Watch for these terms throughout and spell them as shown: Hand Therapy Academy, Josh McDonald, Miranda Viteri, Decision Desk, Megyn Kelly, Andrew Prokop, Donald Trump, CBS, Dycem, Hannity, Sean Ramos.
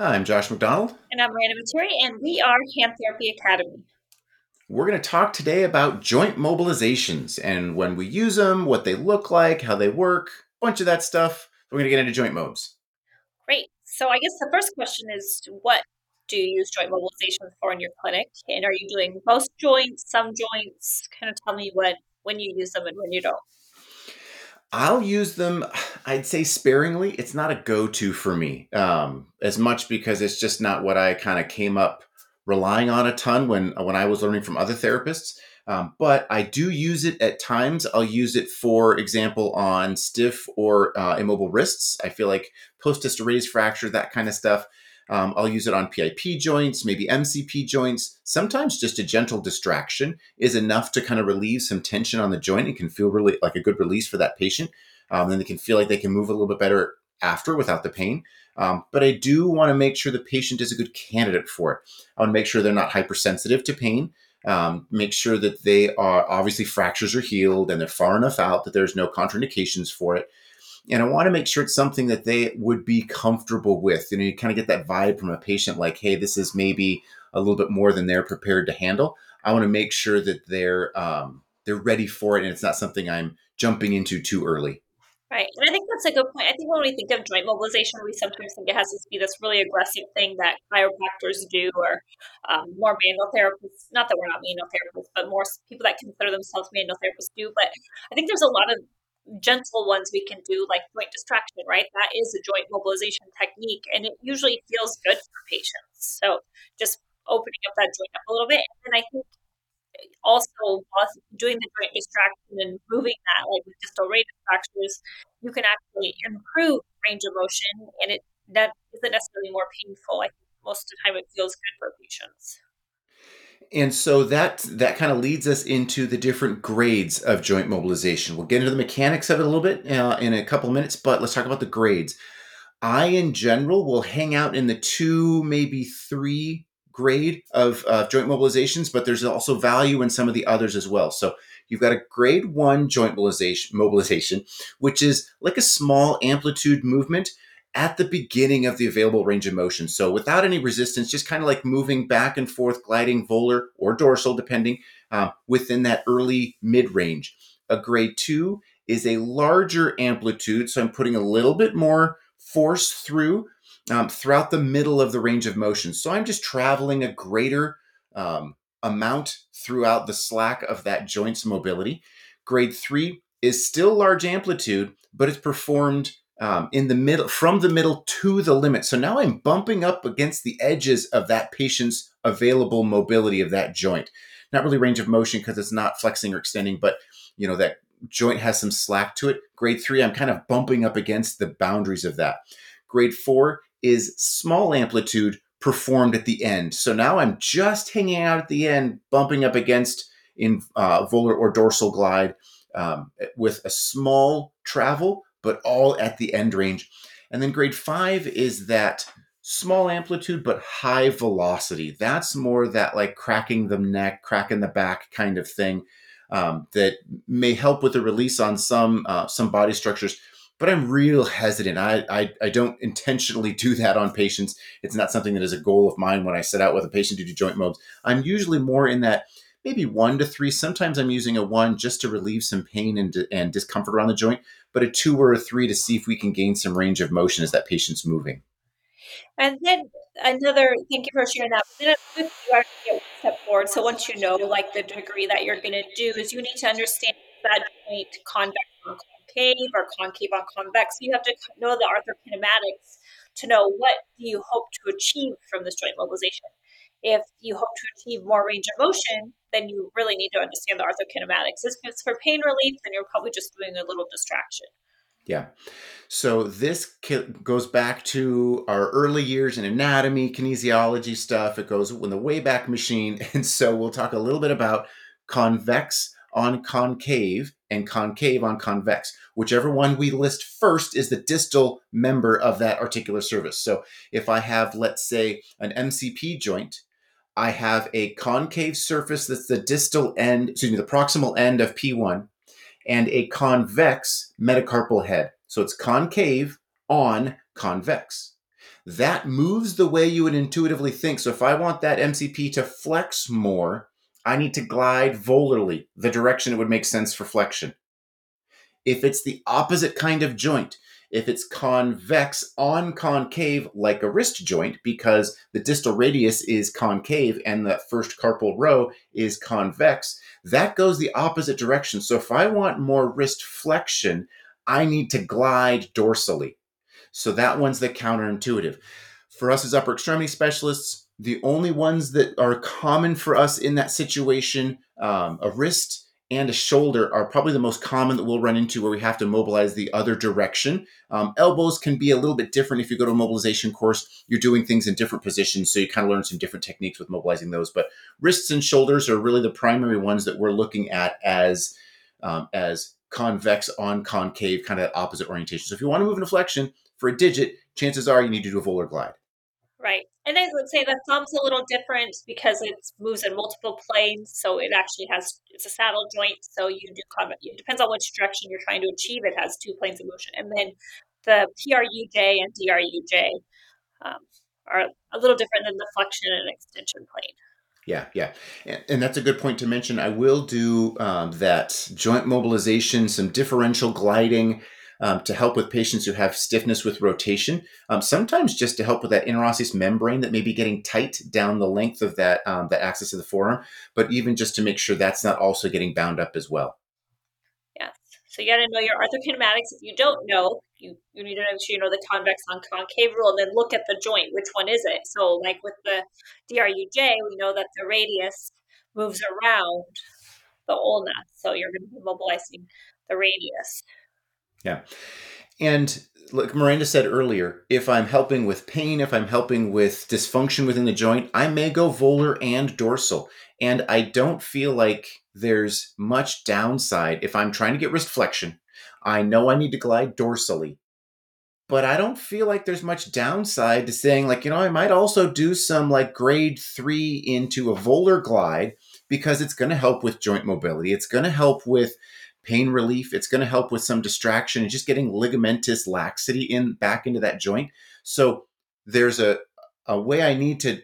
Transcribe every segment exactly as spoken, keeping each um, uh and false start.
Hi, I'm Josh McDonald. And I'm Miranda Viteri, and we are Hand Therapy Academy. We're going to talk today about joint mobilizations and when we use them, what they look like, how they work, a bunch of that stuff. We're going to get into joint mobs. Great. So I guess the first question is, what do you use joint mobilization for in your clinic? And are you doing most joints, some joints? Kind of tell me what when you use them and when you don't. I'll use them, I'd say sparingly. It's not a go-to for me um, as much because it's just not what I kind of came up relying on a ton when, when I was learning from other therapists. Um, but I do use it at times. I'll use it, for example, on stiff or uh, immobile wrists. I feel like post-hysteresis fracture, that kind of stuff. Um, I'll use it on P I P joints, maybe M C P joints. Sometimes just a gentle distraction is enough to kind of relieve some tension on the joint. It can feel really like a good release for that patient. Um, then they can feel like they can move a little bit better after without the pain. Um, but I do want to make sure the patient is a good candidate for it. I want to make sure they're not hypersensitive to pain. Um, make sure that they are, obviously fractures are healed and they're far enough out that there's no contraindications for it. And I want to make sure it's something that they would be comfortable with. You know, you kind of get that vibe from a patient like, hey, this is maybe a little bit more than they're prepared to handle. I want to make sure that they're um, they're ready for it and it's not something I'm jumping into too early. Right. And I think that's a good point. I think when we think of joint mobilization, we sometimes think it has to be this really aggressive thing that chiropractors do or um, more manual therapists. Not that we're not manual therapists, but more people that consider themselves manual therapists do. But I think there's a lot of gentle ones we can do, like joint distraction, right? That is a joint mobilization technique, and it usually feels good for patients. So just opening up that joint up a little bit. And I think also doing the joint distraction and moving that, like with distal radius fractures, you can actually improve range of motion, and it that isn't necessarily more painful. I think most of the time it feels good for patients. And so that that kind of leads us into the different grades of joint mobilization. We'll get into the mechanics of it a little bit uh, in a couple of minutes, but let's talk about the grades. I, in general, will hang out in the two, maybe three grade of uh, joint mobilizations, but there's also value in some of the others as well. So you've got a grade one joint mobilization, mobilization, which is like a small amplitude movement at the beginning of the available range of motion. So without any resistance, just kind of like moving back and forth, gliding volar or dorsal, depending uh, within that early mid-range. A grade two is a larger amplitude. So I'm putting a little bit more force through um, throughout the middle of the range of motion. So I'm just traveling a greater um, amount throughout the slack of that joint's mobility. Grade three is still large amplitude, but it's performed Um, in the middle, from the middle to the limit. So now I'm bumping up against the edges of that patient's available mobility of that joint. Not really range of motion because it's not flexing or extending, but you know that joint has some slack to it. Grade three, I'm kind of bumping up against the boundaries of that. Grade four is small amplitude performed at the end. So now I'm just hanging out at the end, bumping up against in uh, volar or dorsal glide um, with a small travel, but all at the end range. And then grade five is that small amplitude, but high velocity. That's more that like cracking the neck, cracking the back kind of thing um, that may help with the release on some uh, some body structures. But I'm real hesitant. I, I I don't intentionally do that on patients. It's not something that is a goal of mine when I set out with a patient to do joint mobs. I'm usually more in that maybe one to three. Sometimes I'm using a one just to relieve some pain and, and discomfort around the joint, but a two or a three to see if we can gain some range of motion as that patient's moving. And then another, thank you for sharing that. Then you are going to get one step forward. So once you know, like the degree that you're going to do is you need to understand that joint convex on concave or concave on convex. You have to know the arthrokinematics to know what do you hope to achieve from this joint mobilization. If you hope to achieve more range of motion, then you really need to understand the arthrokinematics. If it's for pain relief, then you're probably just doing a little distraction. Yeah. So this goes back to our early years in anatomy, kinesiology stuff. It goes in the Wayback Machine. And so we'll talk a little bit about convex on concave and concave on convex. Whichever one we list first is the distal member of that articular surface. So if I have, let's say, an M C P joint, I have a concave surface that's the distal end, excuse me, the proximal end of P one, and a convex metacarpal head. So it's concave on convex. that moves the way you would intuitively think. So if I want that M C P to flex more, I need to glide volarly the direction it would make sense for flexion. If it's the opposite kind of joint, if it's convex on concave like a wrist joint, because the distal radius is concave and the first carpal row is convex, that goes the opposite direction. So if I want more wrist flexion, I need to glide dorsally. So that one's the counterintuitive. For us as upper extremity specialists, the only ones that are common for us in that situation, um, a wrist and a shoulder are probably the most common that we'll run into where we have to mobilize the other direction. Um, elbows can be a little bit different. If you go to a mobilization course, you're doing things in different positions, so you kind of learn some different techniques with mobilizing those. But wrists and shoulders are really the primary ones that we're looking at as, um, as convex on concave, kind of opposite orientation. So if you want to move into flexion for a digit, chances are you need to do a volar glide. Right. And I would say the thumb's a little different because it moves in multiple planes. So it actually has, it's a saddle joint. So you do, it depends on which direction you're trying to achieve. It has two planes of motion. And then the P R U J and D R U J um, are a little different than the flexion and extension plane. Yeah, yeah. And, and that's a good point to mention. I will do um, that joint mobilization, some differential gliding, Um, to help with patients who have stiffness with rotation, um, sometimes just to help with that interosseous membrane that may be getting tight down the length of that um, that axis of the forearm, but even just to make sure that's not also getting bound up as well. Yeah, so you got to know your arthrokinematics. If you don't know, you, you need to make sure you know the convex on concave rule, and then look at the joint. Which one is it? So like with the D R U J, we know that the radius moves around the ulna, so you're going to be mobilizing the radius. Yeah. And like Miranda said earlier, if I'm helping with pain, if I'm helping with dysfunction within the joint, I may go volar and dorsal. And I don't feel like there's much downside. If I'm trying to get wrist flexion, I know I need to glide dorsally. But I don't feel like there's much downside to saying, like, you know, I might also do some like grade three into a volar glide because it's going to help with joint mobility. It's going to help with pain relief. It's going to help with some distraction and just getting ligamentous laxity in back into that joint. So there's a, a way I need to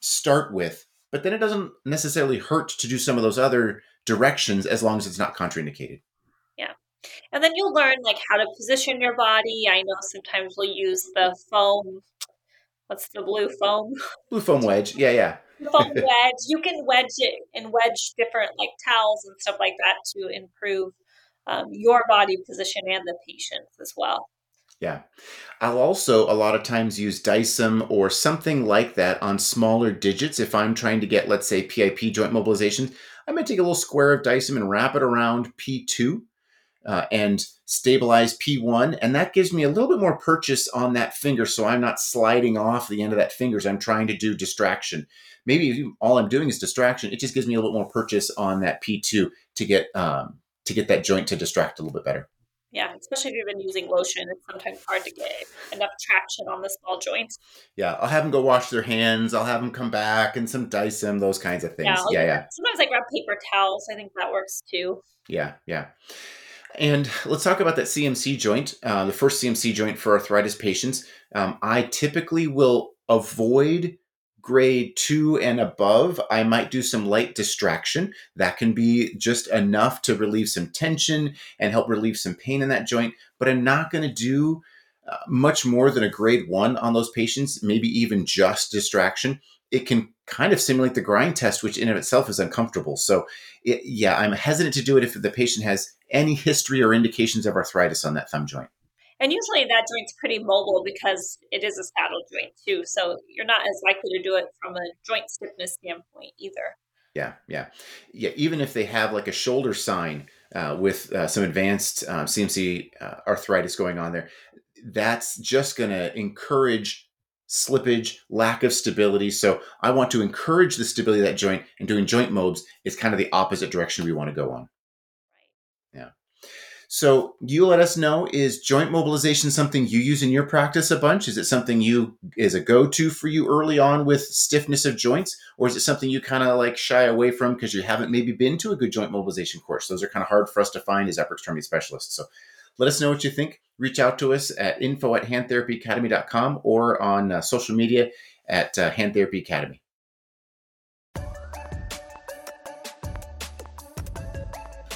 start with, but then it doesn't necessarily hurt to do some of those other directions as long as it's not contraindicated. Yeah. And then you'll learn like how to position your body. I know sometimes we'll use the foam. What's the blue foam? Blue foam wedge. Yeah. Yeah. Foam wedge. You can wedge it and wedge different like towels and stuff like that to improve um, your body position and the patient's as well. Yeah. I'll also a lot of times use Dycem or something like that on smaller digits. If I'm trying to get, let's say, P I P joint mobilization, I might take a little square of Dycem and wrap it around P two uh, and stabilize P one. And that gives me a little bit more purchase on that finger. So I'm not sliding off the end of that finger as I'm trying to do distraction. Maybe all I'm doing is distraction. It just gives me a little bit more purchase on that P two to get um, to get that joint to distract a little bit better. Yeah, especially if you've been using lotion, it's sometimes hard to get enough traction on the small joint. Yeah, I'll have them go wash their hands. I'll have them come back and some Dycem, those kinds of things. Yeah, yeah, yeah. Sometimes I grab paper towels. I think that works too. Yeah, yeah. And let's talk about that C M C joint, uh, the first C M C joint for arthritis patients. Um, I typically will avoid grade two and above. I might do some light distraction. That can be just enough to relieve some tension and help relieve some pain in that joint. But I'm not going to do uh, much more than a grade one on those patients, maybe even just distraction. It can kind of simulate the grind test, which in and of itself is uncomfortable. So it, yeah, I'm hesitant to do it if the patient has any history or indications of arthritis on that thumb joint. And usually that joint's pretty mobile because it is a saddle joint too. So you're not as likely to do it from a joint stiffness standpoint either. Yeah, yeah. Yeah, even if they have like a shoulder sign uh, with uh, some advanced um, C M C uh, arthritis going on there, that's just going to encourage slippage, lack of stability. So I want to encourage the stability of that joint, and doing joint mobs is kind of the opposite direction we want to go on. So you let us know, is joint mobilization something you use in your practice a bunch? Is it something you is a go-to for you early on with stiffness of joints? Or is it something you kind of like shy away from because you haven't maybe been to a good joint mobilization course? Those are kind of hard for us to find as upper extremity specialists. So let us know what you think. reach out to us at info at hand therapy academy dot com or on uh, social media at uh, Hand Therapy Academy.